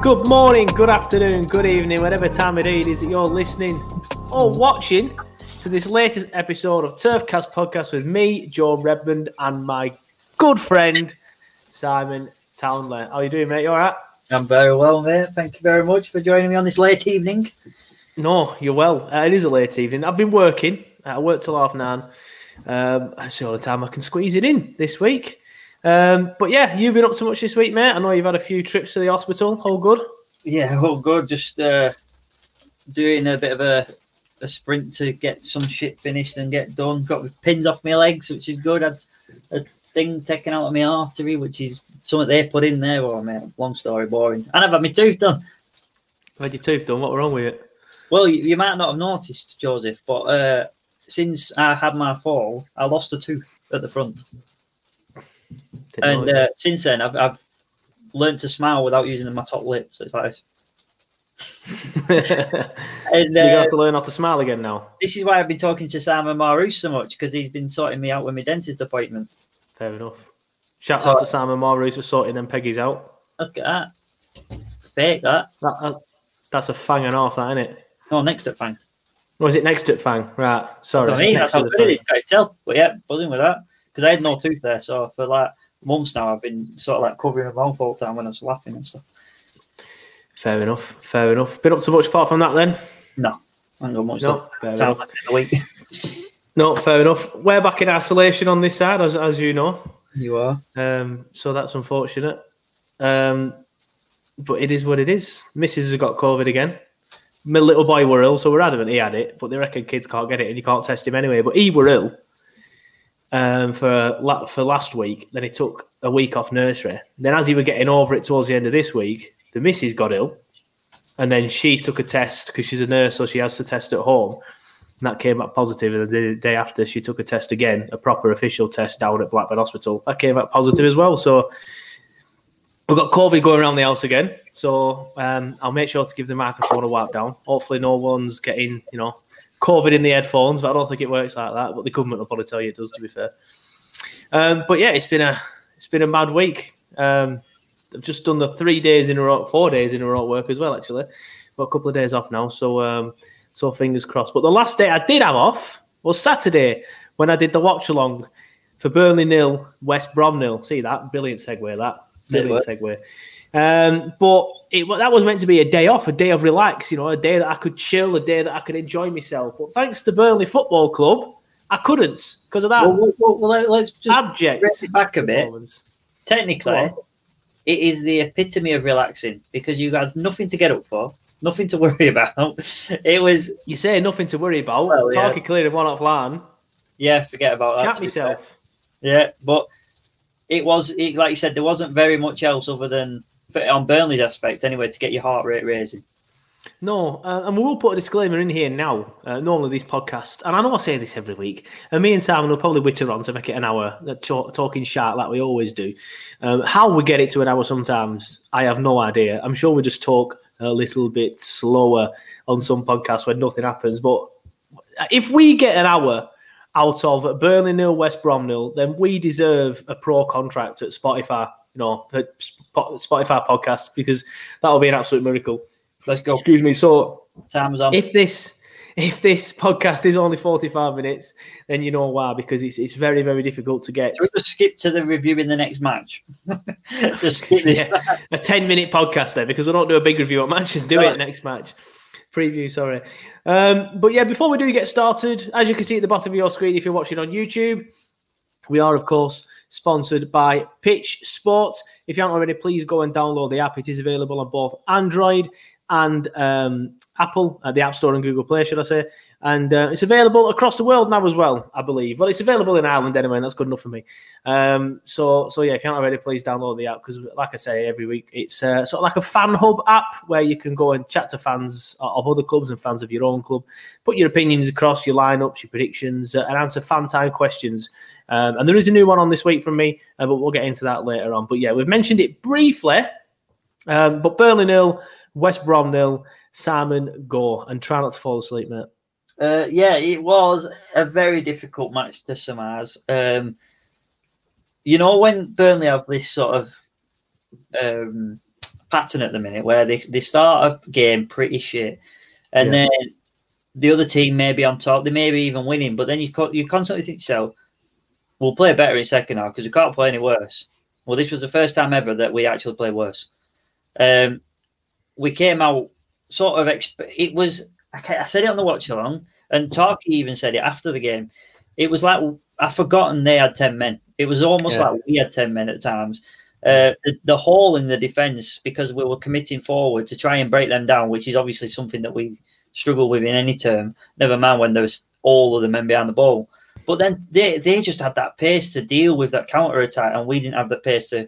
Good morning, good afternoon, good evening, whatever time of day it is that you're listening or watching to this latest episode of Turfcast Podcast with me, Joe Redmond, and my good friend, Simon Townley. How are you doing, mate? You all right? I'm very well, mate. Thank you very much for joining me on this late evening. No, you're well. It is a late evening. I've been working. I work till 9:30. That's the only time I can squeeze it in this week. But yeah, you've been up to much this week, mate. I know you've had a few trips to the hospital. All good? Yeah, all good. Just doing a bit of a sprint to get some shit finished and get done. Got pins off my legs, which is good. I had a thing taken out of my artery, which is something they put in there. Oh, mate, long story, boring. And I've had my tooth done. I've had your tooth done? What was wrong with it? Well, you might not have noticed, Joseph, but since I had my fall, I lost a tooth at the front. And since then, I've learned to smile without using my top lip. So it's like this. And, so you have to learn how to smile again now. This is why I've been talking to Simon Marouche so much, because he's been sorting me out with my dentist appointment. Fair enough. Shout out to Simon Marouche for sorting them peggies out. Look at that. Fake that. That's a fang and half, that, isn't it? No, next at fang. Or is it next at fang? Right. Sorry. That's how good it is. Tell. But yeah, buzzing with that. Because I had no tooth there, so for like months now, I've been sort of like covering my mouth all the time when I was laughing and stuff. Fair enough. Been up to much apart from that then? No, I haven't got much. No, fair enough. Like a week. No, fair enough. We're back in isolation on this side, as you know. You are. So that's unfortunate. But it is what it is. Mrs. has got COVID again. My little boy were ill, so we're adamant he had it, but they reckon kids can't get it and you can't test him anyway. But he were ill. For last week, then he took a week off nursery. Then as he was getting over it towards the end of this week, the missus got ill, and then she took a test because she's a nurse, so she has to test at home, and that came back positive. And the day after, she took a test again, a proper official test down at Blackburn Hospital. That came back positive as well. So we've got COVID going around the house again. So I'll make sure to give the microphone a wipe down. Hopefully, no one's getting COVID in the headphones, but I don't think it works like that. But the government will probably tell you it does, to be fair. But yeah, it's been a mad week. I've just done the 4 days in a row at work as well, actually. But a couple of days off now, so fingers crossed. But the last day I did have off was Saturday when I did the watch along for Burnley nil, West Brom nil. See that? Brilliant segue. But that was meant to be a day off, a day of relax, a day that I could chill, a day that I could enjoy myself. But thanks to Burnley Football Club, I couldn't because of that. Well, let's just abject it back a bit. Technically, it is the epitome of relaxing because you had nothing to get up for, nothing to worry about. You say nothing to worry about. Well, Tarky cleared one off line. Yeah, forget about that. Chat myself. Yeah, but it was, it, like you said, there wasn't very much else other than, on Burnley's aspect anyway, to get your heart rate raising. No, and we will put a disclaimer in here now, normally these podcasts, and I know I say this every week, and me and Simon will probably witter on to make it an hour, talking sharp like we always do. How we get it to an hour sometimes, I have no idea. I'm sure we just talk a little bit slower on some podcasts when nothing happens, but if we get an hour out of Burnley nil, West Brom nil, then we deserve a pro contract at Spotify, you know, Spotify podcast, because that will be an absolute miracle. Let's go. Excuse me. So, time's on. If this podcast is only 45 minutes, then you know why, because it's very, very difficult to get. Should we just skip to the review in the next match? Just skip this. Yeah. A 10-minute podcast then, because we don't do a big review on matches, do it next match. Preview, sorry. But yeah, before we do get started, as you can see at the bottom of your screen, if you're watching on YouTube, we are, of course, sponsored by Pitch Sports. If you haven't already, please go and download the app. It is available on both Android and Apple, the App Store and Google Play, should I say. And it's available across the world now as well, I believe. Well, it's available in Ireland anyway, and that's good enough for me. So yeah, if you haven't already, please download the app, because like I say every week, it's sort of like a fan hub app where you can go and chat to fans of other clubs and fans of your own club, put your opinions across, your lineups, your predictions, and answer fan time questions. And there is a new one on this week from me, but we'll get into that later on. But yeah, we've mentioned it briefly, but Burnley nil, West Brom nil. Simon, go. And try not to fall asleep, mate. Yeah, it was a very difficult match to surmise. You know, when Burnley have this sort of pattern at the minute where they start a game pretty shit, and then the other team may be on top, they may be even winning, but then you constantly think to yourself, we'll play better in second half because we can't play any worse. Well, this was the first time ever that we actually played worse. We came out sort of it was, I said it on the watch along, and Tarky even said it after the game. It was like I've forgotten they had 10 men. It was almost like we had 10 men at times. The hole in the defence, because we were committing forward to try and break them down, which is obviously something that we struggle with in any term, never mind when there's all of the men behind the ball. But then they just had that pace to deal with that counter-attack, and we didn't have the pace to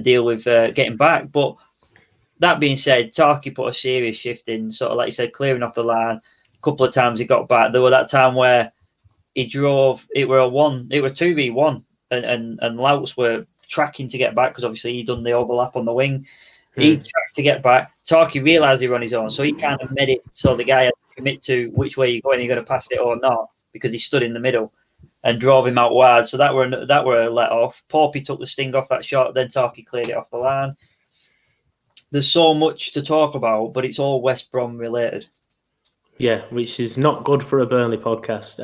deal with getting back. But that being said, Tarky put a serious shift in, sort of like you said, clearing off the line. A couple of times he got back. There were that time where he drove. It were 2v1, and Louts were tracking to get back because obviously he'd done the overlap on the wing. He tracked to get back. Tarky realised he was on his own, so he kind of made it so the guy had to commit to which way you're going. You're going to pass it or not, because he stood in the middle and drove him out wide. So that were a let off. Porpy took the sting off that shot. Then Tarky cleared it off the line. There's so much to talk about, but it's all West Brom related. Yeah, which is not good for a Burnley podcast.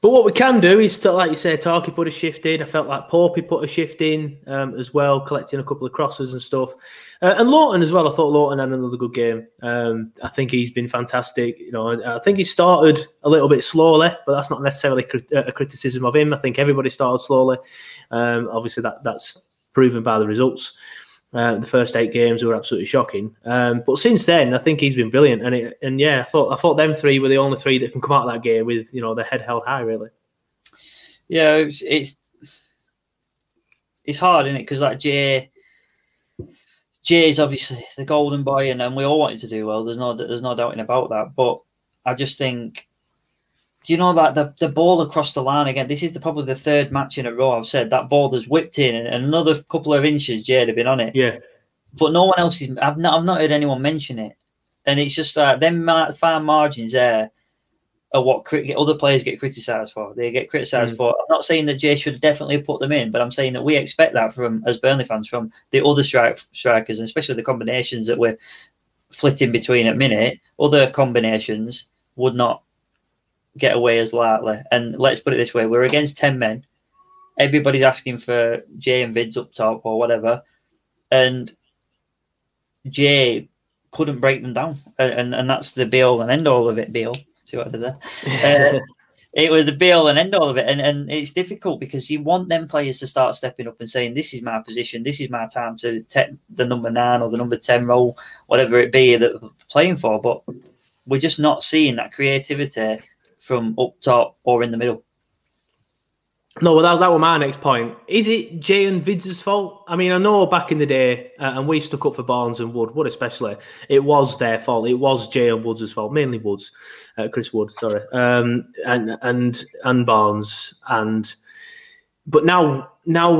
But what we can do is, like you say, Tarky put a shift in. I felt like Porpy put a shift in as well, collecting a couple of crosses and stuff. And Lawton as well. I thought Lawton had another good game. I think he's been fantastic. You know, I think he started a little bit slowly, but that's not necessarily a criticism of him. I think everybody started slowly. Obviously, that's proven by the results. The first 8 games were absolutely shocking, but since then I think he's been brilliant. And I thought them three were the only three that can come out of that game with, you know, their head held high, really. Yeah, it's hard, isn't it? Because like Jay is obviously the golden boy, and we all wanted to do well. There's no doubting about that. But I just think, do you know that the ball across the line again? This is probably the third match in a row I've said that ball has whipped in, and another couple of inches Jade have been on it. Yeah, but no one else is. I've not heard anyone mention it, and it's just like them fine margins there are what other players get criticised for. They get criticised for. I'm not saying that Jade should definitely have put them in, but I'm saying that we expect that from, as Burnley fans, from the other strikers, and especially the combinations that we're flitting between at minute. Other combinations would not get away as lightly, and let's put it this way, we're against 10 men, everybody's asking for Jay and Vids up top or whatever, and Jay couldn't break them down, and that's the be all and end all of it. See what I did there? It was the be all and end all of it, and it's difficult because you want them players to start stepping up and saying, this is my position, this is my time to take the number 9 or the number 10 role, whatever it be that we're playing for, but we're just not seeing that creativity from up top or in the middle. No, well, that was my next point. Is it Jay and Vids' fault? I mean, I know back in the day, and we stuck up for Barnes and Wood especially, it was their fault. It was Jay and Woods' fault, mainly Woods, Chris Wood, sorry, and Barnes. But now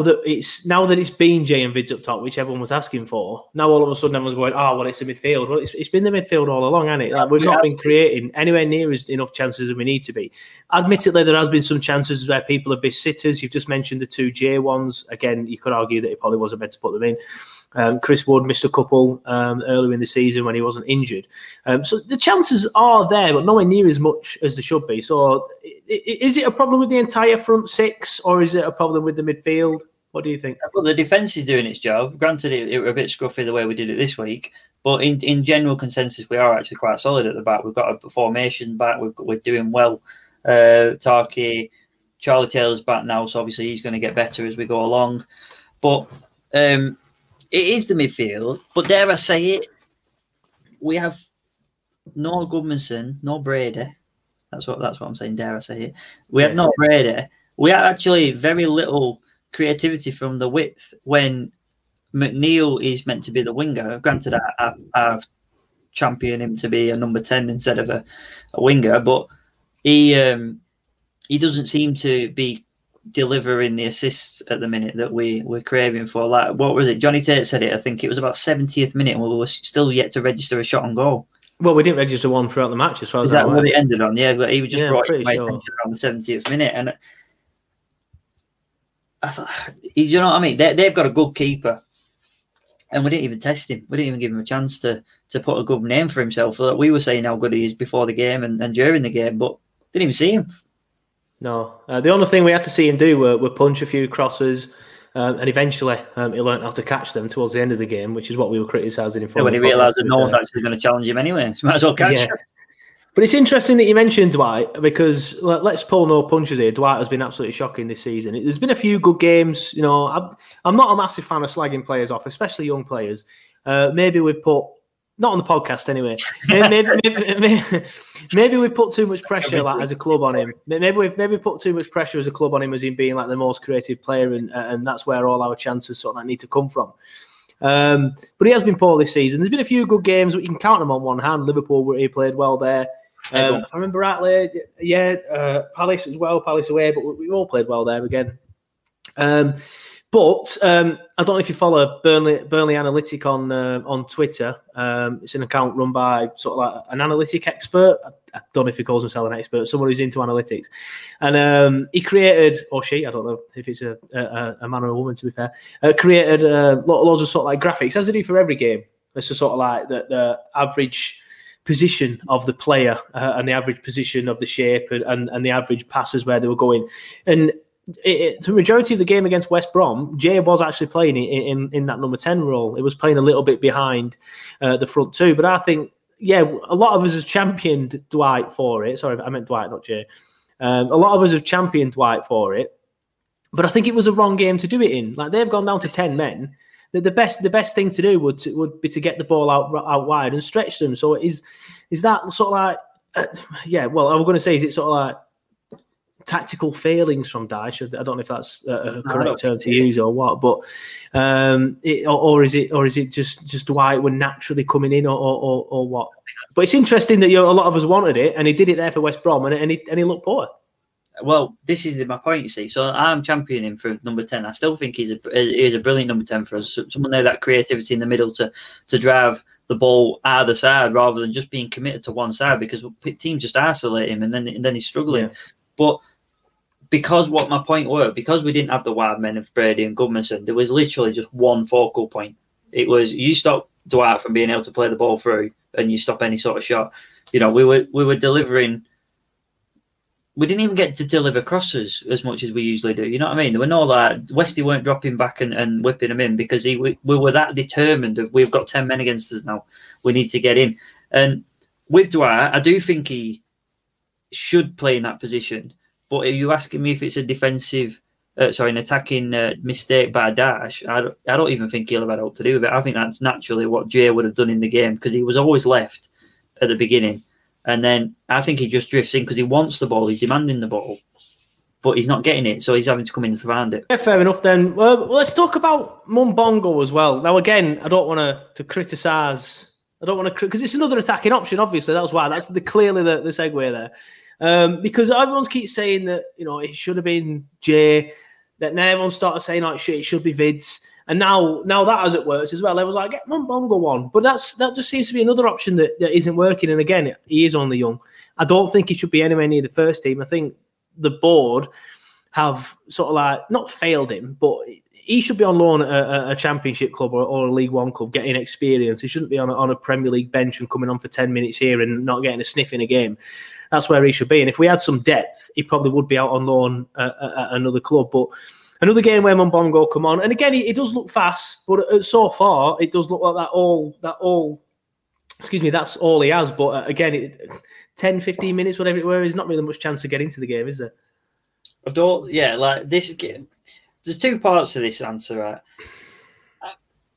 that it's been Jay and Vids up top, which everyone was asking for, now all of a sudden everyone's going, oh, well, it's the midfield. Well, it's been the midfield all along, hasn't it? Like, we've not been creating anywhere near as enough chances as we need to be. Admittedly, there has been some chances where people have been sitters. You've just mentioned the two Jay ones. Again, you could argue that he probably wasn't meant to put them in. Chris Wood missed a couple earlier in the season when he wasn't injured. So the chances are there, but nowhere near as much as they should be. So is it a problem with the entire front six, or is it a problem with the midfield? What do you think? Well, the defence is doing its job. Granted, it were a bit scruffy the way we did it this week, but in general consensus, we are actually quite solid at the back. We've got a formation back. We're doing well. Tarky, Charlie Taylor's back now, so obviously he's going to get better as we go along. But... it is the midfield, but dare I say it, we have no Goodmanson, no Brady. That's what I'm saying, dare I say it. We had no Brady. We had actually very little creativity from the width when McNeil is meant to be the winger. Granted, I've championed him to be a number 10 instead of a winger, but he doesn't seem to be delivering the assists at the minute that we're craving for. Like, what was it? Johnny Tate said it, I think it was about 70th minute, and we were still yet to register a shot on goal. Well, we didn't register one throughout the match as far as that what it ended on. Yeah, but he was just brought in around the 70th minute, and I thought, you know what I mean? They've got a good keeper, and we didn't even test him. We didn't even give him a chance to put a good name for himself. Like, we were saying how good he is before the game and during the game, but didn't even see him. No, the only thing we had to see him do were punch a few crosses, and eventually he learnt how to catch them towards the end of the game, which is what we were criticising him for. When he realised that no one's actually going to challenge him anyway, so might as well catch him. But it's interesting that you mentioned Dwight, because let's pull no punches here. Dwight has been absolutely shocking this season. There's been a few good games. You know, I'm not a massive fan of slagging players off, especially young players. Maybe we've put... Not on the podcast, anyway. Maybe we've put too much pressure, like, as a club on him. Maybe we've put too much pressure as a club on him, as him being like the most creative player, and that's where all our chances sort of like need to come from. But he has been poor this season. There's been a few good games, but you can count them on one hand. Liverpool, where he played well there. If I remember rightly, Palace as well. Palace away, but we all played well there again. But I don't know if you follow Burnley Analytic on Twitter. It's an account run by sort of like an analytic expert. I don't know if he calls himself an expert, someone who's into analytics. And he created, or she, I don't know if it's a man or a woman, to be fair, created loads of sort of like graphics, as they do for every game. It's just sort of like the average position of the player and the average position of the shape and the average passes where they were going. And the majority of the game against West Brom, Jay was actually playing in that number 10 role. It was playing a little bit behind the front two. But I think, a lot of us have championed Dwight for it. Sorry, I meant Dwight, not Jay. A lot of us have championed Dwight for it. But I think it was the wrong game to do it in. Like, they've gone down to 10 men. The best thing to do would be to get the ball out wide and stretch them. So is that sort of like... I was going to say, is it sort of like tactical failings from Dyche? I don't know if that's a correct term to use or what, but is it just Dwight were naturally coming in or what? But it's interesting that a lot of us wanted it, and he did it there for West Brom, and he looked poor. Well, this is my point, you see. So I'm championing him for number 10. I still think he's a brilliant number 10 for us. Someone there, that creativity in the middle to drive the ball either side rather than just being committed to one side, because teams just isolate him and then he's struggling. Yeah. But because we didn't have the wide men of Brady and Goodmanson, there was literally just one focal point. It was, you stop Dwight from being able to play the ball through, and you stop any sort of shot. You know, we were delivering. We didn't even get to deliver crosses as much as we usually do. You know what I mean? There were no, like, Westy weren't dropping back and whipping them in, because we were that determined of, we've got 10 men against us now. We need to get in. And with Dwight, I do think he should play in that position. But are you asking me if it's a defensive, an attacking mistake by Dyche? I don't even think he'll have had a lot to do with it. I think that's naturally what Jay would have done in the game, because he was always left at the beginning. And then I think he just drifts in because he wants the ball. He's demanding the ball. but he's not getting it, so he's having to come in and surround it. Yeah, fair enough then. Well, let's talk about Mbongo as well. Now, again, I don't want to criticise. I don't want to, because it's another attacking option, obviously. That's why. That's clearly the segue there. Because everyone keeps saying that, you know, it should have been Jay. That now everyone started saying, like, shit, it should be Vids. And now that hasn't worked as well. Everyone's like, get Mbongo one. But that just seems to be another option that isn't working. And again, he is only young. I don't think he should be anywhere near the first team. I think the board have sort of like, not failed him, but he should be on loan at a championship club or a League One club, getting experience. He shouldn't be on a Premier League bench and coming on for 10 minutes here and not getting a sniff in a game. That's where he should be. And if we had some depth, he probably would be out on loan at another club. But another game where Mbongo come on, and again, he does look fast, but so far it does look like that's all he has. But again, 10, 15 minutes, whatever it were, is not really much chance to get into the game, is there? There's two parts to this answer, right?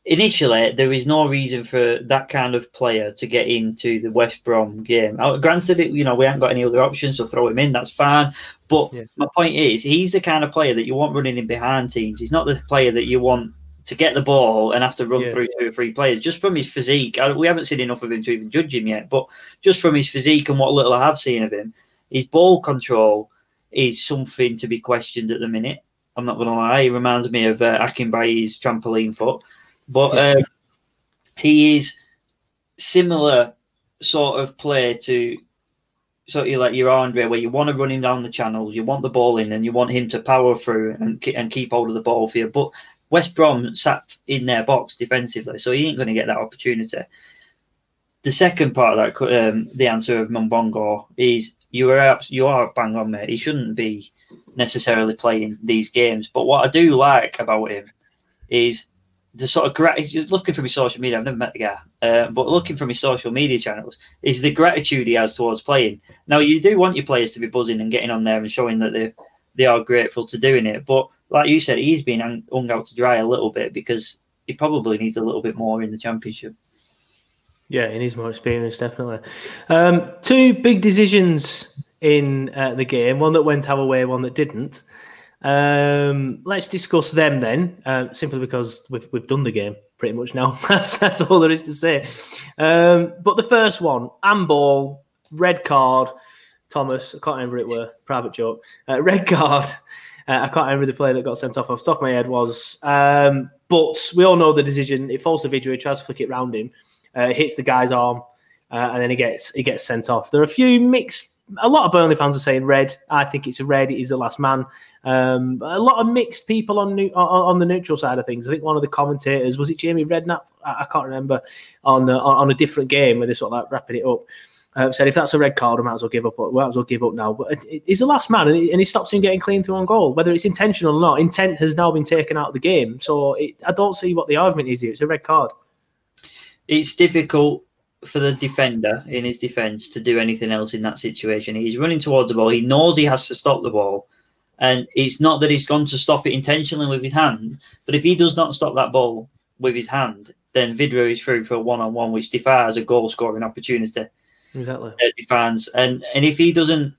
Initially, there is no reason for that kind of player to get into the West Brom game. Granted, you know, we haven't got any other options, so throw him in, that's fine. But my point is, he's the kind of player that you want running in behind teams. He's not the player that you want to get the ball and have to run through two or three players. Just from his physique, we haven't seen enough of him to even judge him yet, but just from his physique and what little I have seen of him, his ball control is something to be questioned at the minute. I'm not going to lie. He reminds me of Akinbaye's trampoline foot. But he is similar sort of play to sort of like your Andre, where you want to run him down the channels, you want the ball in, and you want him to power through and keep hold of the ball for you. But West Brom sat in their box defensively, so he ain't going to get that opportunity. The second part of that, the answer of Mbongo, is you are bang on, mate. He shouldn't be necessarily playing these games. But what I do like about him is the sort of gratitude, looking from his social media, I've never met the guy, but looking from his social media channels, is the gratitude he has towards playing. Now, you do want your players to be buzzing and getting on there and showing that they are grateful to doing it. But like you said, he's been hung out to dry a little bit because he probably needs a little bit more in the championship. Yeah, he needs more experience, definitely. Two big decisions in the game, one that went our way, one that didn't. Let's discuss them then, simply because we've done the game pretty much now. That's all there is to say. But the first one, handball, red card, Thomas, I can't remember it were, private joke, red card, I can't remember the player that got sent off the top of my head was, but we all know the decision. It falls to Vidra, he tries to flick it round him, hits the guy's arm, and then he gets sent off. There are a few mixed. A lot of Burnley fans are saying red. I think it's a red. He's the last man. A lot of mixed people on the neutral side of things. I think one of the commentators, was it Jamie Redknapp? I can't remember, on a different game where they're sort of like wrapping it up, said if that's a red card, I might as well give up. Well, I might as well give up now. But he's the last man, and he stops him getting clean through on goal. Whether it's intentional or not, intent has now been taken out of the game. So I don't see what the argument is here. It's a red card. It's difficult for the defender in his defence to do anything else in that situation. He's running towards the ball. He knows he has to stop the ball. And it's not that he's gone to stop it intentionally with his hand, but if he does not stop that ball with his hand, then Vidra is through for a one-on-one, which defies a goal-scoring opportunity. Exactly. It defines. And if he doesn't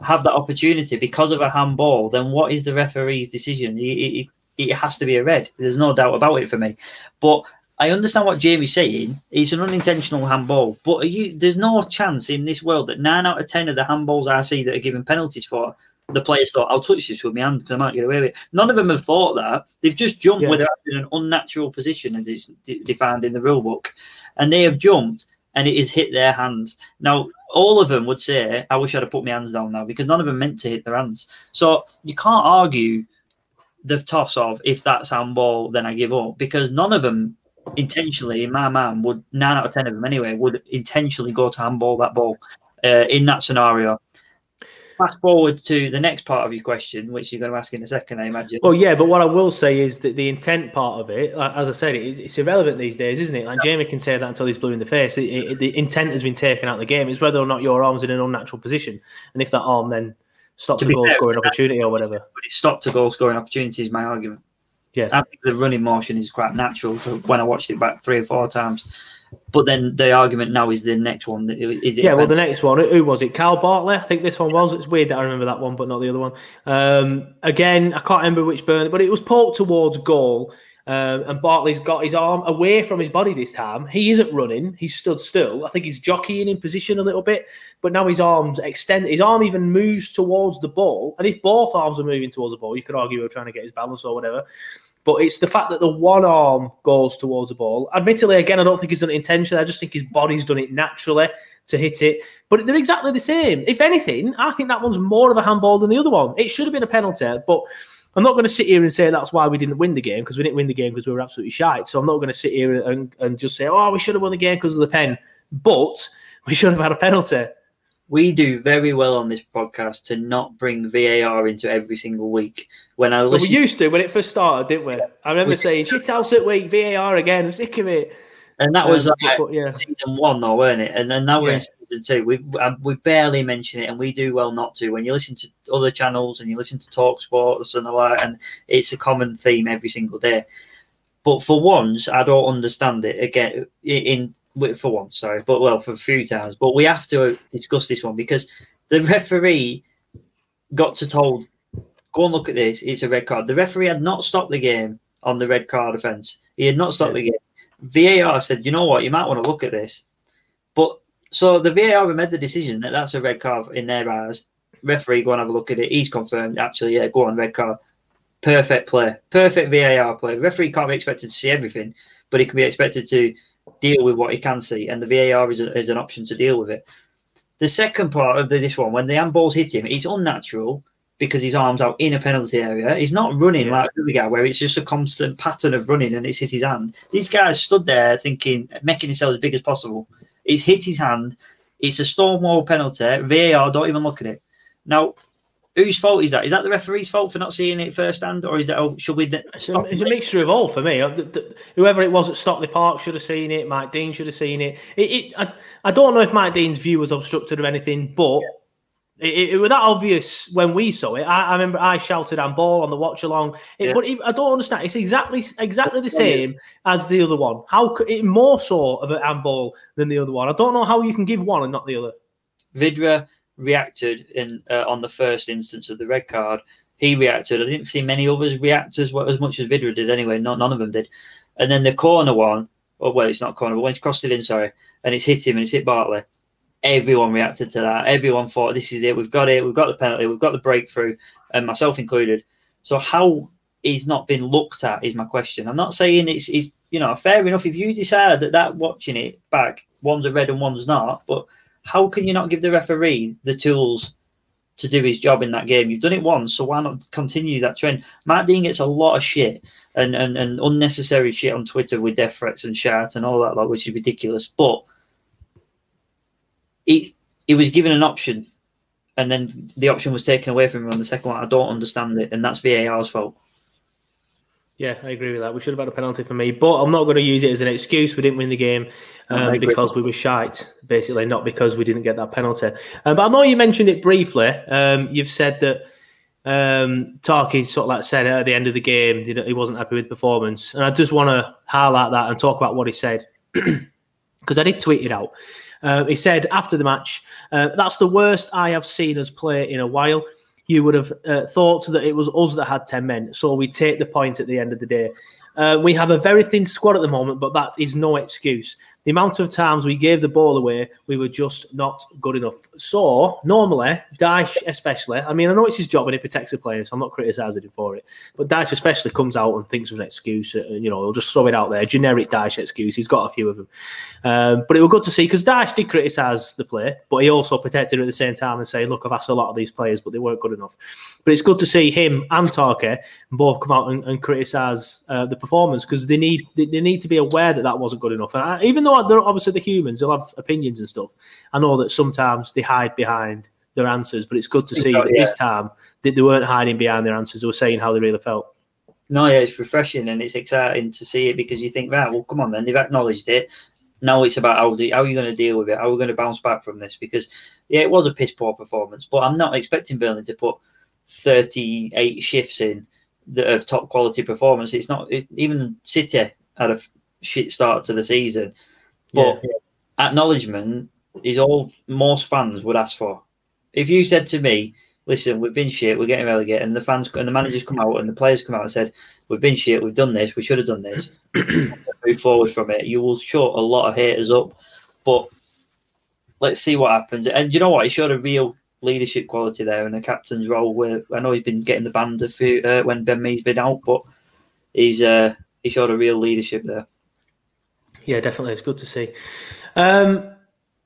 have that opportunity because of a handball, then what is the referee's decision? It has to be a red. There's no doubt about it for me. But I understand what Jamie's saying. It's an unintentional handball, but there's no chance in this world that 9 out of 10 of the handballs I see that are given penalties for, the players thought, I'll touch this with my hand because I might get away with it. None of them have thought that. They've just jumped where they're in an unnatural position as it's defined in the rule book. And they have jumped and it has hit their hands. Now, all of them would say, I wish I'd have put my hands down now, because none of them meant to hit their hands. So you can't argue the toss of, if that's handball, then I give up, because none of them intentionally, in my mind, would 9 out of 10 of them anyway would intentionally go to handball that ball in that scenario. Fast forward to the next part of your question, which you're going to ask in a second, I imagine. Well, yeah, but what I will say is that the intent part of it, as I said, it's irrelevant these days, isn't it? Like Jamie can say that until he's blue in the face. The intent has been taken out of the game. It's whether or not your arm's in an unnatural position, and if that arm then stops a goal-scoring opportunity or whatever. But it stopped a goal-scoring opportunity is my argument. Yeah, I think the running motion is quite natural for when I watched it back 3 or 4 times. But then the argument now is the next one. Is it yeah, well, the next one, who was it? Cal Bartley? I think this one was. It's weird that I remember that one, but not the other one. Again, I can't remember which Burnley, but it was poked towards goal. And Bartley's got his arm away from his body this time. He isn't running. He's stood still. I think he's jockeying in position a little bit, but now his arm's extended. His arm even moves towards the ball. And if both arms are moving towards the ball, you could argue we're trying to get his balance or whatever. But it's the fact that the one arm goes towards the ball. Admittedly, again, I don't think he's done it intentionally. I just think his body's done it naturally to hit it. But they're exactly the same. If anything, I think that one's more of a handball than the other one. It should have been a penalty, but I'm not going to sit here and say that's why we didn't win the game, because we didn't win the game because we were absolutely shite. So I'm not going to sit here and just say, oh, we should have won the game because of the pen. But we should have had a penalty. We do very well on this podcast to not bring VAR into every single week. When I listen, but we used to when it first started, didn't we? I remember saying, shit house at week, VAR again, I'm sick of it. And that was season one, though, weren't it? And then now we're in season two. We barely mention it, and we do well not to. When you listen to other channels and you listen to Talk Sports and the like, and it's a common theme every single day. But for once, I don't understand it again. For a few times. But we have to discuss this one because the referee got to told, go and look at this. It's a red card. The referee had not stopped the game on the red card offence. He had not stopped the game. VAR said, you know what, you might want to look at this. But so the VAR made the decision that that's a red card in their eyes. Referee, go and have a look at it. He's confirmed, actually, yeah, go on, red card. Perfect play. Perfect VAR play. The referee can't be expected to see everything, but he can be expected to deal with what he can see, and the VAR is an option to deal with it. The second part of this one, when the handball's hit him, it's unnatural because his arm's out in a penalty area. He's not running like the other guy, where it's just a constant pattern of running and it's hit his hand. These guys stood there thinking, making themselves as big as possible. It's hit his hand. It's a stonewall penalty. VAR, don't even look at it. Now, whose fault is that? Is that the referee's fault for not seeing it firsthand, or is that? Oh, should we? It's a mixture of all for me. Whoever it was at Stockley Park should have seen it. Mike Dean should have seen it. I don't know if Mike Dean's view was obstructed or anything, but. It was that obvious when we saw it. I remember I shouted handball on the watch along. I don't understand. It's exactly the same as the other one. How it more so of a handball than the other one? I don't know how you can give one and not the other. Vidra reacted on the first instance of the red card. He reacted. I didn't see many others react as much as Vidra did. Anyway, none of them did. And then the corner one. Oh well, it's not corner, but when it's crossed it in, and it's hit him and it's hit Bartley. Everyone reacted to that. Everyone thought, this is it. We've got it. We've got the penalty. We've got the breakthrough, and myself included. So how he's not been looked at is my question. I'm not saying it's fair enough. If you decide that watching it back, one's a red and one's not, but how can you not give the referee the tools to do his job in that game? You've done it once, so why not continue that trend? Matt Dean gets a lot of shit and unnecessary shit on Twitter with death threats and shout and all that lot, which is ridiculous, but he was given an option, and then the option was taken away from him on the second one. I don't understand it, and that's VAR's fault. Yeah, I agree with that. We should have had a penalty for me, but I'm not going to use it as an excuse. We didn't win the game because we were shite, basically, not because we didn't get that penalty. But I know you mentioned it briefly. You've said that Tarky sort of said at the end of the game he wasn't happy with the performance, and I just want to highlight that and talk about what he said because I did tweet it out. He said after the match, that's the worst I have seen us play in a while. You would have thought that it was us that had 10 men, so we take the point at the end of the day. We have a very thin squad at the moment, but that is no excuse. The amount of times we gave the ball away, we were just not good enough. So, normally, Dyche especially, I mean, I know it's his job and he protects the players, so I'm not criticising him for it, but Dyche especially comes out and thinks of an excuse, he'll just throw it out there, generic Dyche excuse, he's got a few of them. But it was good to see, because Dyche did criticise the play, but he also protected it at the same time and saying, look, I've asked a lot of these players, but they weren't good enough. But it's good to see him and Tarky both come out and criticise the performance, because they need to be aware that wasn't good enough. And even though they're obviously the humans, they'll have opinions and stuff. I know that sometimes they hide behind their answers, but it's good to see that this time that they weren't hiding behind their answers. They were saying how they really felt. No, yeah, it's refreshing and it's exciting to see it, because you think, right, well, come on then, they've acknowledged it. Now it's about how are you going to deal with it? How are we going to bounce back from this? Because, yeah, it was a piss-poor performance, but I'm not expecting Burnley to put 38 shifts in that of top-quality performance. It's not even City had a shit start to the season. But acknowledgement is all most fans would ask for. If you said to me, listen, we've been shit, we're getting relegated, and the fans and the managers come out and the players come out and said, we've been shit, we've done this, we should have done this, move forward from it, you will shut a lot of haters up. But let's see what happens. And you know what? He showed a real leadership quality there in the captain's role. Where I know he's been getting the band a few when Ben Mee's been out, but he showed a real leadership there. Yeah, definitely. It's good to see.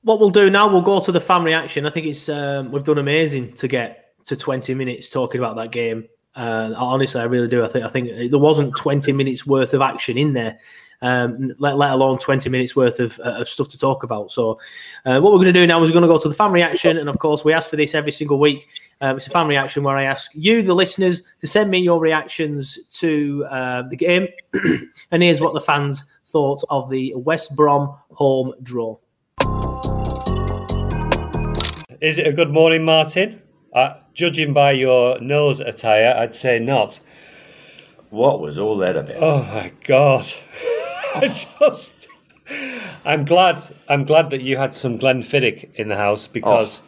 What we'll do now, we'll go to the fan reaction. I think it's we've done amazing to get to 20 minutes talking about that game. Honestly, I really do. I think there wasn't 20 minutes worth of action in there, let alone 20 minutes worth of stuff to talk about. So what we're going to do now is we're going to go to the fan reaction. And of course, we ask for this every single week. It's a fan reaction where I ask you, the listeners, to send me your reactions to the game. And here's what the fans thought of the West Brom home draw. Is it a good morning, Martin? Judging by your nose attire, I'd say not. What was all that about? Oh my God! I'm glad that you had some Glenfiddich in the house, because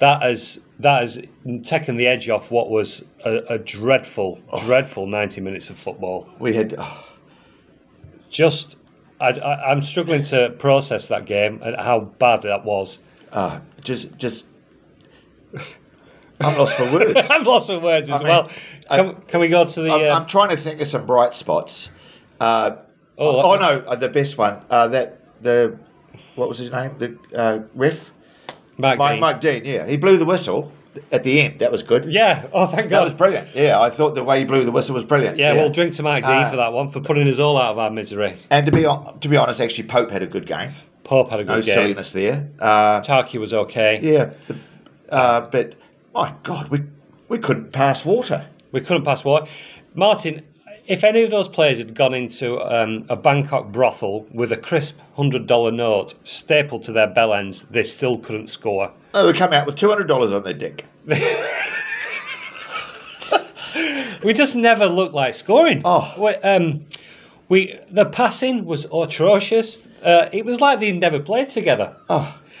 that has taken the edge off what was a dreadful 90 minutes of football. We had I'm struggling to process that game and how bad that was. I'm lost for words. I mean, well. Can we go to the... I'm trying to think of some bright spots. The best one. What was his name? The ref? Mike Dean, yeah. He blew the whistle at the end. That was good. Yeah. Oh, thank God. That was brilliant. Yeah, I thought the way he blew the whistle was brilliant. Yeah, well, drink to Mike Dean for that one, for putting us all out of our misery. And to be honest, actually, Pope had a good game. No silliness there. Tarky was okay. Yeah. But... my God, we couldn't pass water. Martin, if any of those players had gone into a Bangkok brothel with a crisp $100 note stapled to their bell ends, they still couldn't score. No, they come out with $200 on their dick. We just never looked like scoring. The passing was atrocious. It was like they never played together.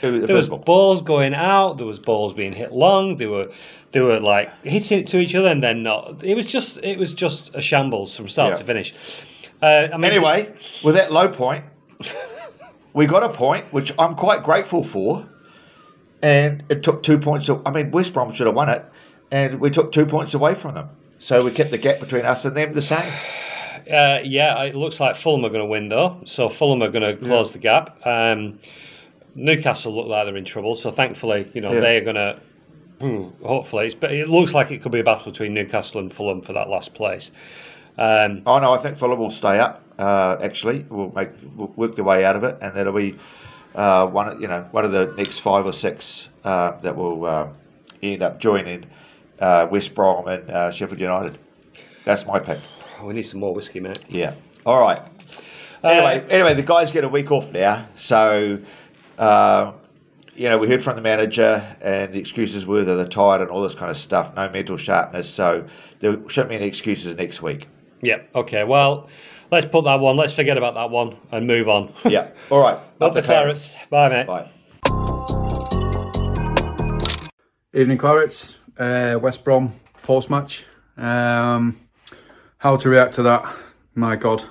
There was balls going out. There was balls being hit long. They were like hitting it to each other and then not. It was just a shambles from start to finish. Anyway, with that low point, we got a point, which I'm quite grateful for. And it took 2 points. West Brom should have won it, and we took 2 points away from them. So we kept the gap between us and them the same. It looks like Fulham are going to win though. So Fulham are going to close the gap. Newcastle look like they're in trouble, so thankfully, they are going to. Hopefully, but it looks like it could be a battle between Newcastle and Fulham for that last place. I think Fulham will stay up. We'll work their way out of it, and that'll be one of the next 5 or 6 that will end up joining West Brom and Sheffield United. That's my pick. We need some more whiskey, mate. Yeah. All right. Anyway, the guys get a week off now, so. We heard from the manager, and the excuses were that they're tired and all this kind of stuff, no mental sharpness, so there shouldn't be any excuses next week. Yeah, okay, well, let's put that one, let's forget about that one and move on. Yeah, all right. Up the Clarets. Bye, mate. Bye. Evening, Clarets. West Brom, post-match. How to react to that? My God.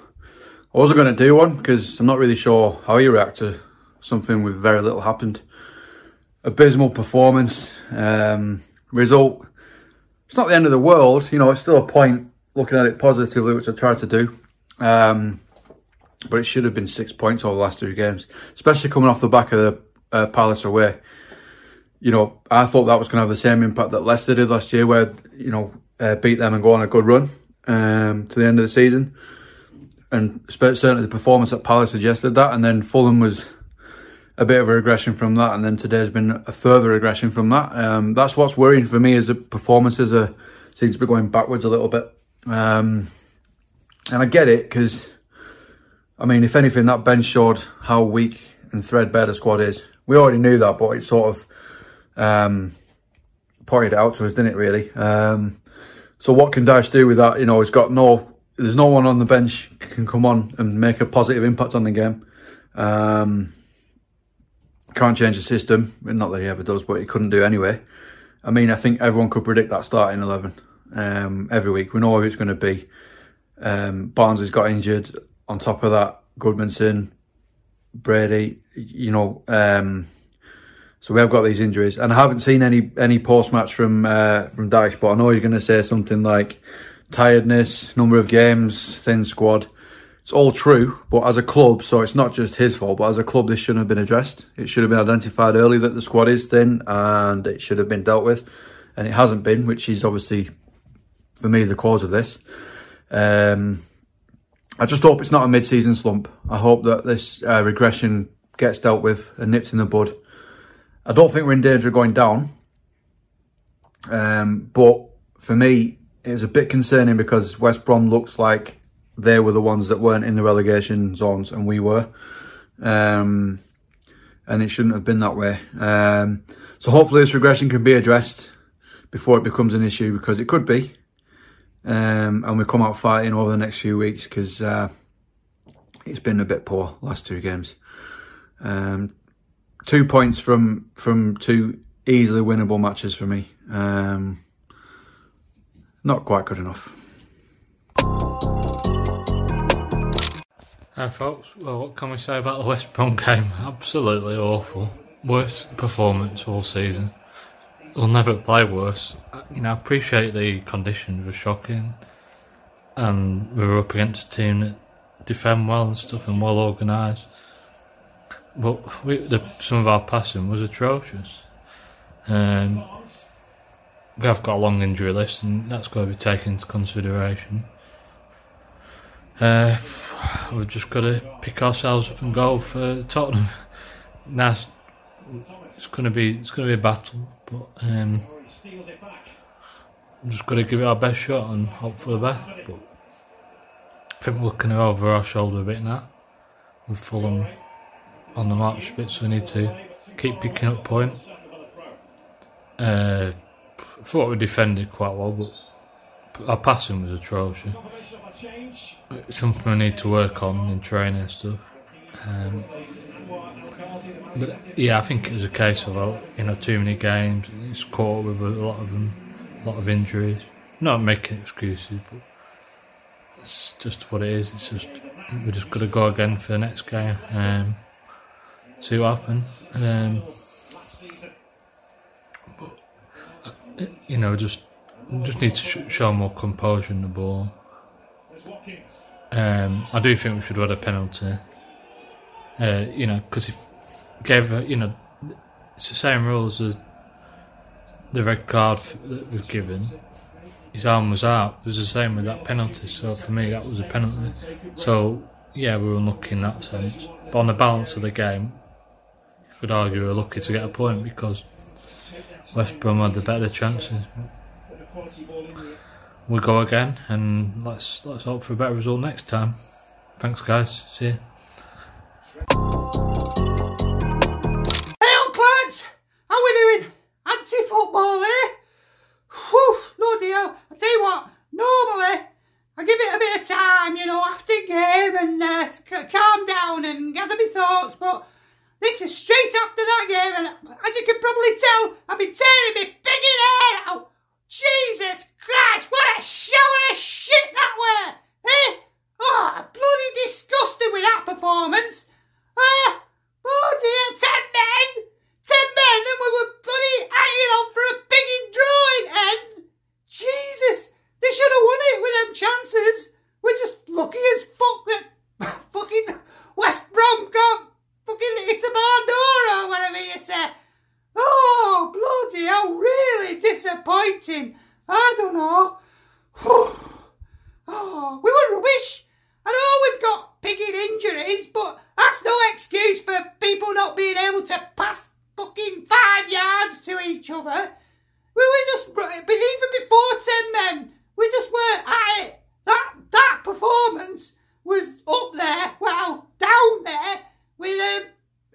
I wasn't going to do one, because I'm not really sure how you react to something with very little happened. Abysmal performance. Result. It's not the end of the world. It's still a point, looking at it positively, which I tried to do. But it should have been 6 points over the last 2 games, especially coming off the back of the Palace away. I thought that was going to have the same impact that Leicester did last year, where, beat them and go on a good run to the end of the season. And certainly the performance at Palace suggested that. And then Fulham was... a bit of a regression from that, and then today's been a further regression from that. That's what's worrying for me, is the performances seem to be going backwards a little bit. And I get it, because, if anything, that bench showed how weak and threadbare the squad is. We already knew that, but it sort of pointed it out to us, didn't it, really? So what can Dyche do with that? He's got there's no one on the bench can come on and make a positive impact on the game. Can't change the system. Not that he ever does, but he couldn't do anyway. I mean, I think everyone could predict that starting 11 every week. We know who it's going to be. Barnes has got injured. On top of that, Goodmanson, Brady, you know. So we have got these injuries. And I haven't seen any post-match from Dyche, but I know he's going to say something like tiredness, number of games, thin squad. It's all true, but as a club, so it's not just his fault, but as a club, this shouldn't have been addressed. It should have been identified early that the squad is thin and it should have been dealt with. And it hasn't been, which is obviously, for me, the cause of this. I just hope it's not a mid-season slump. I hope that this regression gets dealt with and nipped in the bud. I don't think we're in danger of going down. But for me, it was a bit concerning because West Brom looks like they were the ones that weren't in the relegation zones and we were. And it shouldn't have been that way. So hopefully this regression can be addressed before it becomes an issue, because it could be. And we come out fighting over the next few weeks, because it's been a bit poor last two games. 2 points from two easily winnable matches for me. Not quite good enough. Hi folks, well what can we say about the West Brom game? Absolutely awful. Worst performance all season. We'll never play worse. You know, I appreciate the conditions were shocking and we were up against a team that defend well and stuff and well organised. But some of our passing was atrocious. We have got a long injury list and that's got to be taken into consideration. We've just got to pick ourselves up and go for Tottenham. It's going to be a battle, but we've just got to give it our best shot and hope for the best. But I think we're looking over our shoulder a bit now with Fulham on the march a bit, so we need to keep picking up points. I thought we defended quite well, but our passing was atrocious. It's something we need to work on in training and stuff. But yeah, I think it was a case of, you know, too many games. It's caught with a lot of them, a lot of injuries. Not making excuses, but it's just what it is. It's just we just got to go again for the next game. See what happens. But you know, just need to show more composure in the ball. I do think we should have had a penalty. You know, because if gave a, you know, it's the same rules as the red card that was given. His arm was out. It was the same with that penalty. So for me, that was a penalty. So yeah, we were unlucky in that sense. But on the balance of the game, you could argue we were lucky to get a point because West Brom had the better chances. We go again, and let's hope for a better result next time. Thanks, guys. See you. Hey, up, lads! How we doing? Anti-football, eh? Whew, bloody hell. I tell you what, normally I give it a bit of time, you know, after game and calm down and gather my thoughts, but this is straight after that game, and as you can probably tell, I've been tearing my biggin' hair out. Jesus Christ, what a shower of shit that were! Eh? Oh, bloody disgusted with that performance! Oh dear, 10 men! 10 men and we were bloody hanging on for a biggin' drawing end! Jesus, they should have won it with them chances! We're just lucky as fuck that fucking West Brom got fucking hit a bar door or whatever you say! Oh, bloody hell, really disappointing. I don't know. Oh, we were rubbish. I know we've got pigging injuries, but that's no excuse for people not being able to pass fucking 5 yards to each other. We were just, even before 10 men, we just weren't at it. That performance was up there, well, down there, with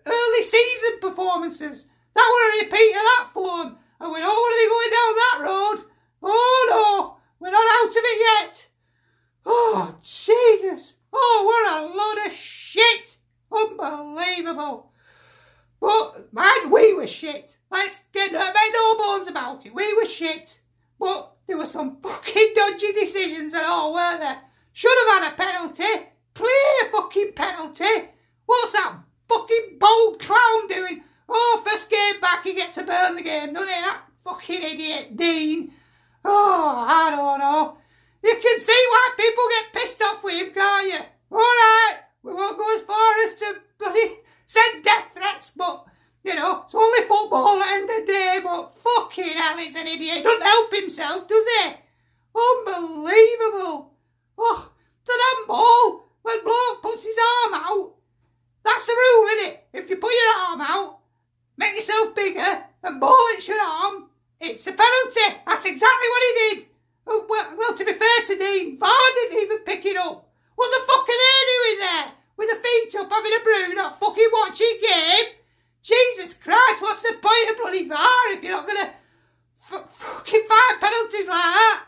early season performances. That was a repeat of that form, and we don't want to be going down that road. Oh no, we're not out of it yet. Oh Jesus, oh what a load of shit, unbelievable. But, man, we were shit. Let's get no bones about it. We were shit. But there were some fucking dodgy decisions and all, weren't there? Should have had a penalty. Clear fucking penalty. What's that fucking bold clown doing? Oh, first game back, he gets a Burnley game, doesn't he? That fucking idiot Dean. Oh, I don't know. You can see why people get pissed off with him, can't you? Alright, we won't go as far as to bloody send death threats, but, you know, it's only football at the end of the day, but fucking hell, he's an idiot. He doesn't help himself, does he? Unbelievable. Oh, the damn ball, when bloke puts his arm out, that's the rule, isn't it? If you put your arm out, make yourself bigger, and ball it's your arm, it's a penalty. That's exactly what he did. Well, to be fair to Dean, VAR didn't even pick it up. What the fuck are they doing there? With their feet up, having a brew, not fucking watching game? Jesus Christ, what's the point of bloody VAR if you're not going to fucking find penalties like that?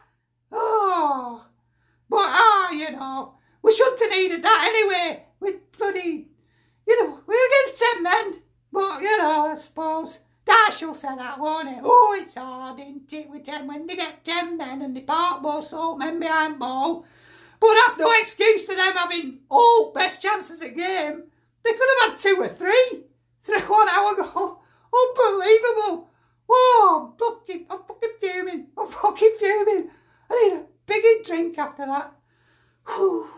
Oh. But, you know, we shouldn't have needed that anyway. With bloody, you know, we're against 10 men. But, you know, I suppose Dyche will say that, won't it? Oh, it's hard, isn't it, with 10, when they get 10 men and they park more salt men behind ball. But that's no excuse for them having all best chances at game. They could have had 2 or 3 through 1 hour goal. Unbelievable. Oh, I'm fucking fuming. I need a big drink after that. Whew.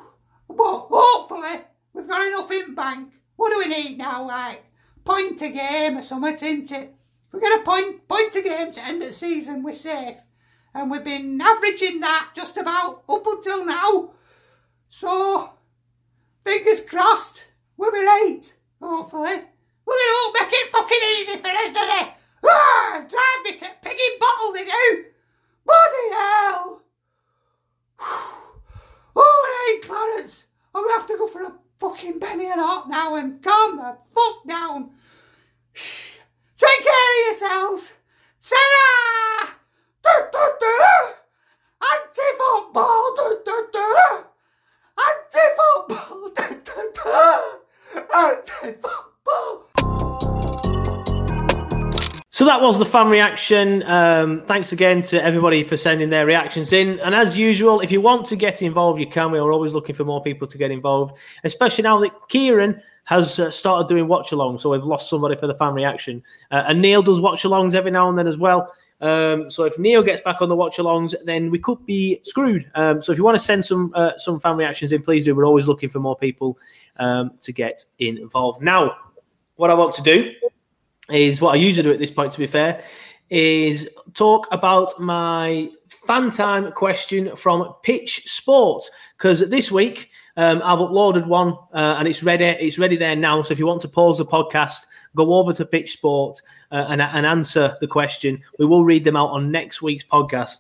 But hopefully we've got enough in bank. What do we need now, like? Point a game or something, isn't it? If we get a point a game to end the season, we're safe. And we've been averaging that just about up until now. So, fingers crossed, we'll be right, hopefully. Well, they don't make it fucking easy for us, do they? Ah, drive me to a piggy bottle, they do. Bloody hell. Oh, hey, Clarence, I'm going to have to go for a fucking Benny and Hart now and calm the fuck down. Take care of yourselves. Ta-ra! Anti-football! Anti-football! Anti-football! So that was the fan reaction. Thanks again to everybody for sending their reactions in. And as usual, if you want to get involved, you can. We are always looking for more people to get involved, especially now that Kieran has started doing watch-alongs. So we've lost somebody for the fan reaction. And Neil does watch-alongs every now and then as well. So if Neil gets back on the watch-alongs, then we could be screwed. So if you want to send some fan reactions in, please do. We're always looking for more people to get involved. Now, what I want to do is what I usually do at this point, to be fair, is talk about my fan time question from Pitch Sports, because this week I've uploaded one and it's ready there now. So if you want to pause the podcast, go over to Pitch Sport and answer the question. We will read them out on next week's podcast.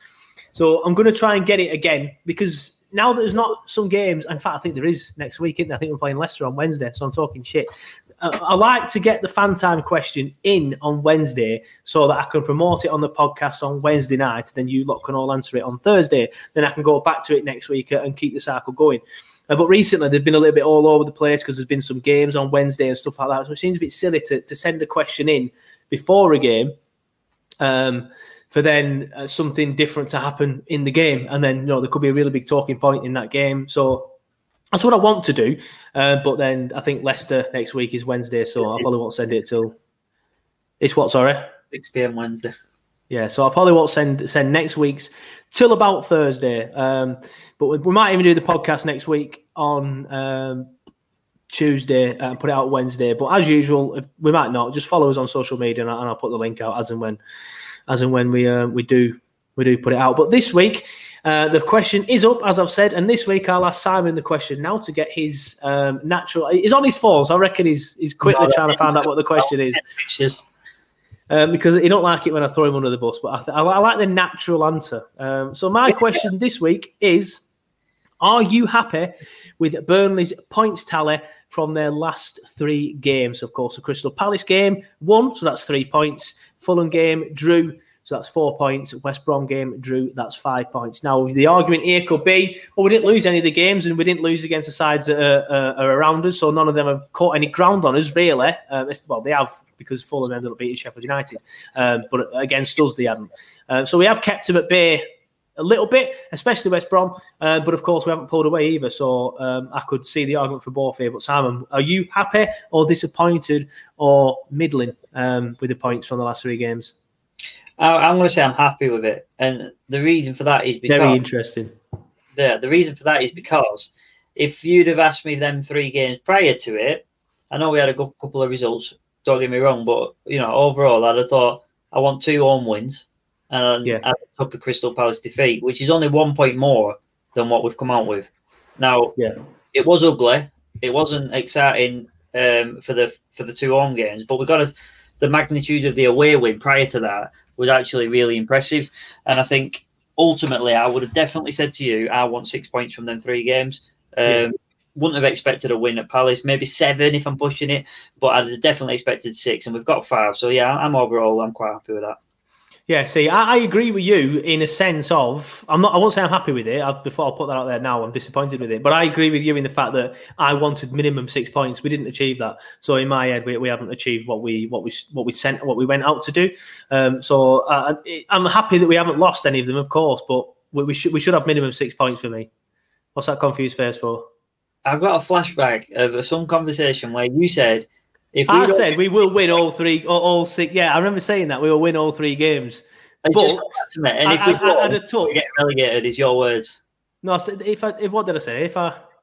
So I'm going to try and get it again, because now that there's not some games, in fact, I think there is next week, isn't there? I think we're playing Leicester on Wednesday, so I'm talking shit. I like to get the fan time question in on Wednesday so that I can promote it on the podcast on Wednesday night. Then you lot can all answer it on Thursday. Then I can go back to it next week and keep the cycle going. But recently, they've been a little bit all over the place because there's been some games on Wednesday and stuff like that. So it seems a bit silly to send a question in before a game for then something different to happen in the game. And then, you know, there could be a really big talking point in that game. So that's what I want to do. But then I think Leicester next week is Wednesday. So I probably won't send it till... It's what, sorry? 6 p.m. Wednesday. Yeah, so I probably won't send next week's till about Thursday. But we might even do the podcast next week on Tuesday and put it out Wednesday. But as usual, we might not. Just follow us on social media, and I'll put the link out as and when we do put it out. But this week, the question is up, as I've said. And this week, I'll ask Simon the question now to get his natural. He's on his phone, so I reckon he's quickly trying to find out what the question is. Because he don't like it when I throw him under the bus, but I like the natural answer. So my question this week is, are you happy with Burnley's points tally from their last 3 games? Of course, the Crystal Palace game won, so that's 3 points. Fulham game drew, So that's 4 points. West Brom game drew, that's 5 points. Now, the argument here could be, well, we didn't lose any of the games and we didn't lose against the sides that are around us, so none of them have caught any ground on us, really. Well, they have, because Fulham ended up beating Sheffield United. But against us, they hadn't. So we have kept them at bay a little bit, especially West Brom. But, of course, we haven't pulled away either. So I could see the argument for both here. But, Simon, are you happy or disappointed or middling with the points from the last three games? I'm going to say I'm happy with it. And the reason for that is because... Very interesting. The reason for that is because if you'd have asked me them three games prior to it, I know we had a good couple of results, don't get me wrong, but, you know, overall, I'd have thought I want two home wins. And yeah. I took a Crystal Palace defeat, which is only 1 point more than what we've come out with. Now, yeah. It was ugly. It wasn't exciting for the two home games, but we got the magnitude of the away win prior to that was actually really impressive. And I think ultimately, I would have definitely said to you, I want 6 points from them three games. Yeah. Wouldn't have expected a win at Palace, maybe seven if I'm pushing it, but I'd have definitely expected six, and we've got five. So yeah, I'm quite happy with that. Yeah, see, I agree with you in a sense of I won't say I'm happy with it. Before I'll put that out there now, I'm disappointed with it. But I agree with you in the fact that I wanted minimum 6 points. We didn't achieve that, so in my head, we haven't achieved what we went out to do. So I'm happy that we haven't lost any of them, of course. But we should have minimum 6 points for me. What's that confused face for? I've got a flashback of some conversation where you said. I said we will win all three, all six. Yeah, I remember saying that we will win all three games. But we get relegated, is your words. No, I said what did I say?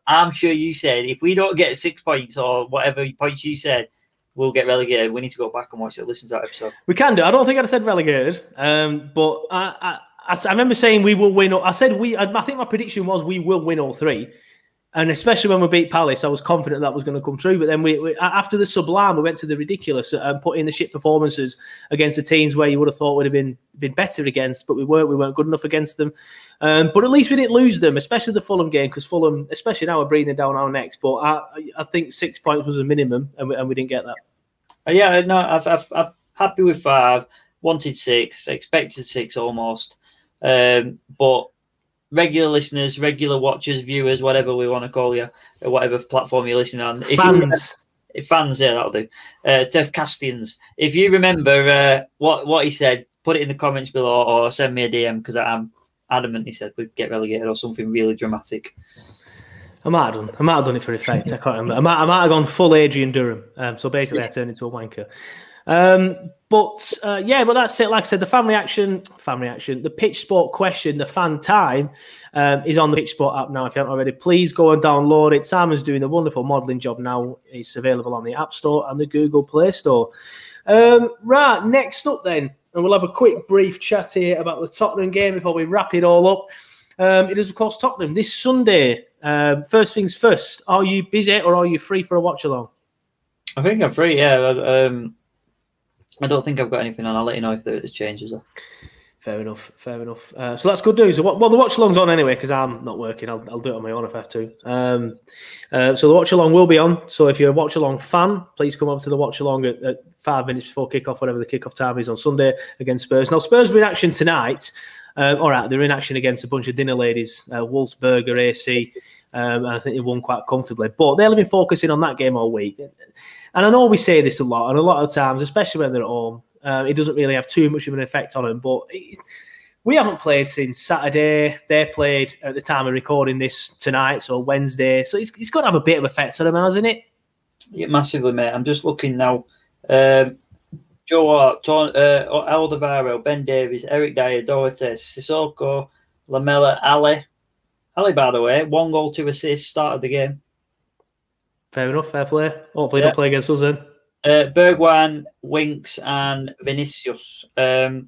I'm sure you said if we don't get 6 points or whatever points you said, we'll get relegated. We need to go back and watch it. Listen to that episode. We can do. I don't think I'd have said relegated. But I remember saying we will win. I said we. I think my prediction was we will win all three. And especially when we beat Palace, I was confident that was going to come true. But then we after the sublime, we went to the ridiculous and put in the shit performances against the teams where you would have thought would have been better against, but we weren't good enough against them. But at least we didn't lose them, especially the Fulham game, because Fulham, especially now, are breathing down our necks. But I think 6 points was a minimum, and we didn't get that. Yeah, no, I'm happy with five. Wanted six, expected six almost, but. Regular listeners, regular watchers, viewers, whatever we want to call you, or whatever platform you're listening on. Fans, yeah, that'll do. Turfcastians, if you remember what he said, put it in the comments below or send me a DM because I'm adamant he said we'd get relegated or something really dramatic. I might have done it for effect. I can't remember. I might have gone full Adrian Durham. So basically, I turned into a wanker. But that's it. Like I said, the family action, the Pitch Sport question, the fan time is on the Pitch Sport app now. If you haven't already, please go and download it. Simon's doing a wonderful modelling job now. It's available on the App Store and the Google Play Store. Right, next up then, and we'll have a quick brief chat here about the Tottenham game before we wrap it all up. It is, of course, Tottenham this Sunday. First things first, are you busy or are you free for a watch-along? I think I'm free, yeah. I don't think I've got anything on. I'll let you know if there is changes. Fair enough. So that's good news. Well, the watch-along's on anyway because I'm not working. I'll do it on my own if I have to. So the watch-along will be on. So if you're a watch-along fan, please come over to the watch-along at 5 minutes before kick-off, whatever the kick-off time is on Sunday against Spurs. Now, Spurs were in action tonight. All right, they're in action against a bunch of dinner ladies, Wolfsburger, AC, and I think they won quite comfortably. But they'll have been focusing on that game all week. And I know we say this a lot, and a lot of times, especially when they're at home, it doesn't really have too much of an effect on them. But we haven't played since Saturday. They played at the time of recording this tonight, so Wednesday. So it's going to have a bit of effect on them, hasn't it? Yeah, massively, mate. I'm just looking now. Joe Hart, Alderweireld, Ben Davies, Eric Dier, Doherty, Sissoko, Lamela, Ali. Ali, by the way, 1 goal, 2 assists, started the game. Fair enough, fair play. Hopefully they'll play against us then. Bergwijn, Winks and Vinicius. So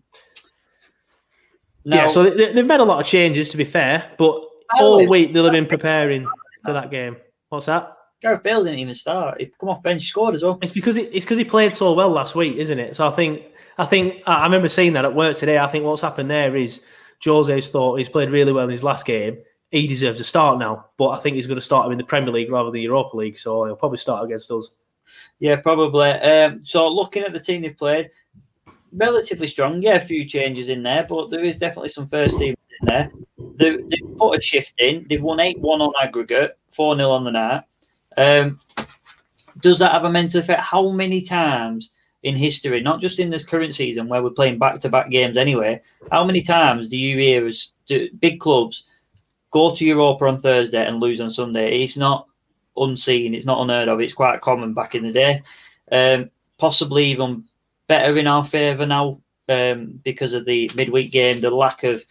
they've made a lot of changes, to be fair, but all week they'll have been preparing for that game. What's that? Gareth Bale didn't even start. He come off bench, scored as well. It's because he played so well last week, isn't it? So I think I remember seeing that at work today. I think what's happened there is Jose's thought he's played really well in his last game. He deserves a start now, but I think he's going to start him in the Premier League rather than the Europa League, so he'll probably start against us. Yeah, probably. So looking at the team they've played, relatively strong. Yeah, a few changes in there, but there is definitely some first team in there. They've put a shift in. They've won 8-1 on aggregate, 4-0 on the night. Does that have a mental effect? How many times in history, not just in this current season where we're playing back-to-back games anyway, how many times do you hear us, big clubs go to Europa on Thursday and lose on Sunday? It's not unseen. It's not unheard of. It's quite common back in the day. Possibly even better in our favour now because of the midweek game, the lack of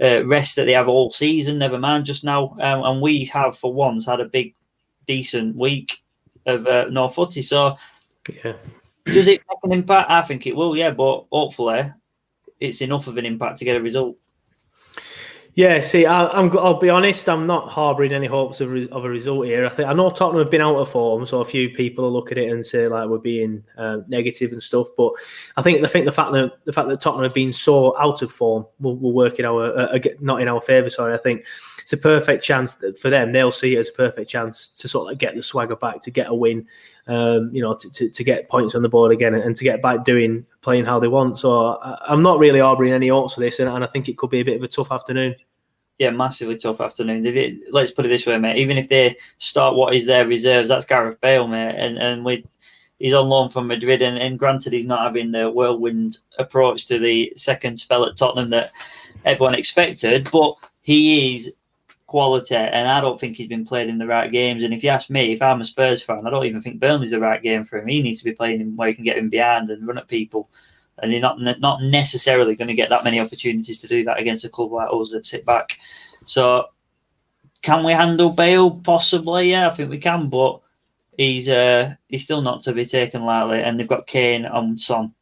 rest that they have all season, never mind just now. And we have, for once, had a big, decent week of no footy. So yeah. Does it make an impact? I think it will, yeah, but hopefully it's enough of an impact to get a result. Yeah, see, I'll be honest, I'm not harbouring any hopes of a result here. I know Tottenham have been out of form, so a few people will look at it and say like we're being negative and stuff. But I think the fact that Tottenham have been so out of form will work in our not in our favour. Sorry, I think it's a perfect chance for them. They'll see it as a perfect chance to sort of get the swagger back, to get a win, to get points on the board again and to get back playing how they want. So I'm not really harbouring any hopes for this, and I think it could be a bit of a tough afternoon. Yeah, massively tough afternoon. Let's put it this way, mate. Even if they start what is their reserves, that's Gareth Bale, mate. And he's on loan from Madrid. And granted, he's not having the whirlwind approach to the second spell at Tottenham that everyone expected. But he is quality. And I don't think he's been played in the right games. And if you ask me, if I'm a Spurs fan, I don't even think Burnley's the right game for him. He needs to be playing him where you can get him behind and run at people. And you're not necessarily going to get that many opportunities to do that against a club like us that sit back. So, can we handle Bale? Possibly, yeah, I think we can. But he's still not to be taken lightly. And they've got Kane and Son,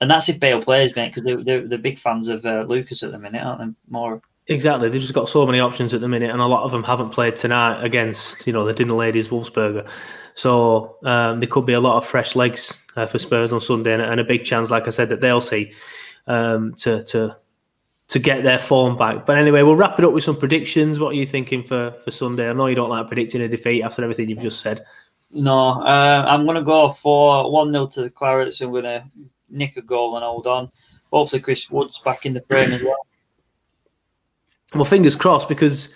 and that's if Bale plays, mate. Because they're big fans of Lucas at the minute, aren't they? More. Exactly, they've just got so many options at the minute, and a lot of them haven't played tonight against, the dinner ladies, Wolfsburger. So there could be a lot of fresh legs for Spurs on Sunday, and a big chance, like I said, that they'll see to get their form back. But anyway, we'll wrap it up with some predictions. What are you thinking for Sunday? I know you don't like predicting a defeat after everything you've just said. No, I'm going to go for 1-0 to the Clarets. I'm going to nick a goal and hold on. Hopefully Chris Wood's back in the frame as well. Well, fingers crossed, because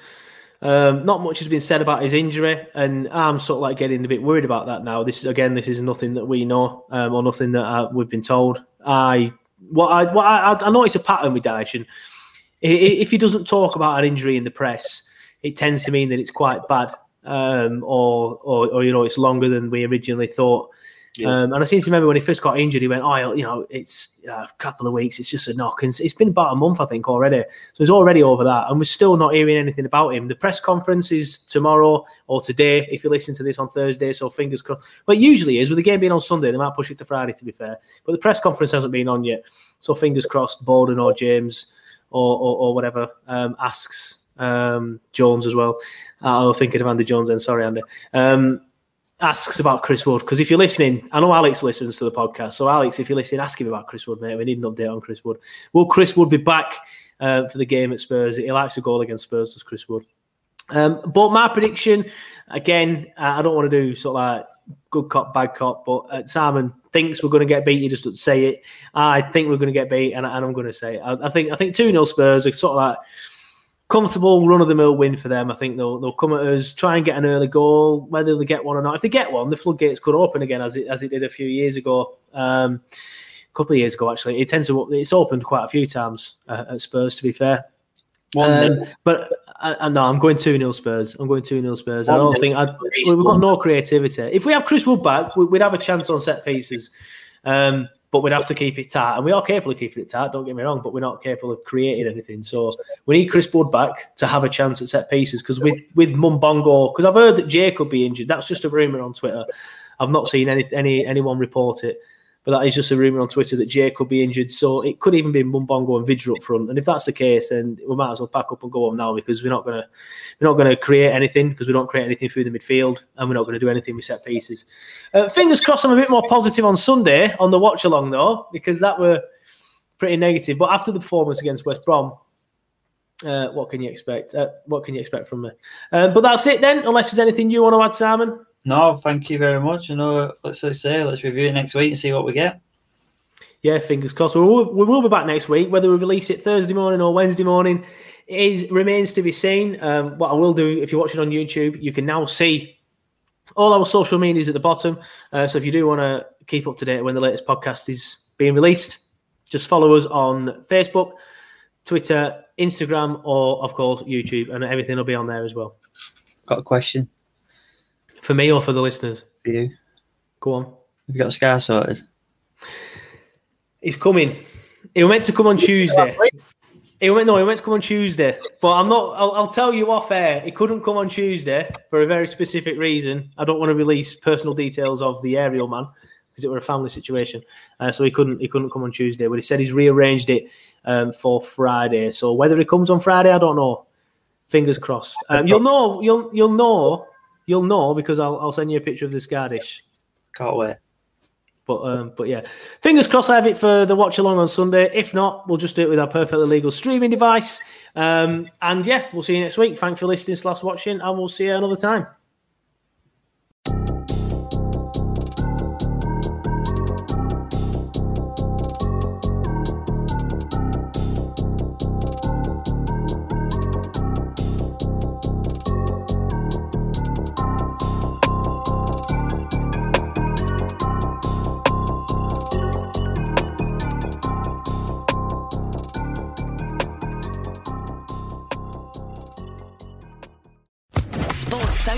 not much has been said about his injury, and I'm sort of like getting a bit worried about that now. This is nothing that we know or nothing that we've been told. I notice a pattern with Dyche, and if he doesn't talk about an injury in the press, it tends to mean that it's quite bad, or it's longer than we originally thought. Yeah. And I seem to remember when he first got injured, he went, it's a couple of weeks, it's just a knock. And it's been about a month, I think, already. So he's already over that. And we're still not hearing anything about him. The press conference is tomorrow or today, if you listen to this on Thursday. So fingers crossed. Well, it usually is. With the game being on Sunday, they might push it to Friday, to be fair. But the press conference hasn't been on yet. So fingers crossed, Borden or James or whatever asks Jones as well. I was thinking of Andy Jones then. Sorry, Andy. Asks about Chris Wood, because if you're listening, I know Alex listens to the podcast. So Alex, if you're listening, ask him about Chris Wood, mate. We need an update on Chris Wood. Will Chris Wood be back for the game at Spurs? He likes a goal against Spurs, does Chris Wood? But my prediction, again, I don't want to do sort of like good cop, bad cop, but Simon thinks we're going to get beat. He just doesn't say it. I think we're going to get beat, and I'm going to say it. I think 2-0 Spurs are sort of like comfortable run-of-the-mill win for them. I think they'll come at us, try and get an early goal, whether they get one or not. If they get one, the floodgates could open again, as it did a few years ago, a couple of years ago actually. It's opened quite a few times at Spurs, to be fair. But no, I'm going 2-0 Spurs. I don't think we've got no creativity. If we have Chris Wood back, we'd have a chance on set pieces. But we'd have to keep it tight, and we are capable of keeping it tight, don't get me wrong, but we're not capable of creating anything. So we need Chris Wood back to have a chance at set pieces, because with Mbongo, because I've heard that Jay could be injured. That's just a rumour on Twitter. I've not seen anyone report it, but that is just a rumour on Twitter that Jay could be injured. So it could even be Mbongo and Vids up front. And if that's the case, then we might as well pack up and go home now, because we're not going to create anything, because we don't create anything through the midfield, and we're not going to do anything with set pieces. Fingers crossed I'm a bit more positive on Sunday on the watch along though, because that were pretty negative. But after the performance against West Brom, what can you expect? From me? But that's it then, unless there's anything you want to add, Simon. No, thank you very much. Let's review it next week and see what we get. yeah, fingers crossed. We will be back next week. Whether we release it Thursday morning or Wednesday morning remains to be seen. What I will do, if you're watching on YouTube, you can now see all our social medias at the bottom. So if you do want to keep up to date when the latest podcast is being released, just follow us on Facebook, Twitter, Instagram, or, of course, YouTube, and everything will be on there as well. Got a question. For me or for the listeners? For you. Go on. Have you got a scar sorted? He's coming. He was meant to come on Tuesday. He meant to come on Tuesday, but I'm not. I'll tell you off air. He couldn't come on Tuesday for a very specific reason. I don't want to release personal details of the aerial man because it were a family situation. So he couldn't come on Tuesday, but he said he's rearranged it for Friday. So whether he comes on Friday, I don't know. Fingers crossed. You'll know because I'll send you a picture of this Gardish. Can't wait. But yeah, fingers crossed I have it for the watch along on Sunday. If not, we'll just do it with our perfectly legal streaming device. And yeah, we'll see you next week. Thanks for listening / watching, and we'll see you another time.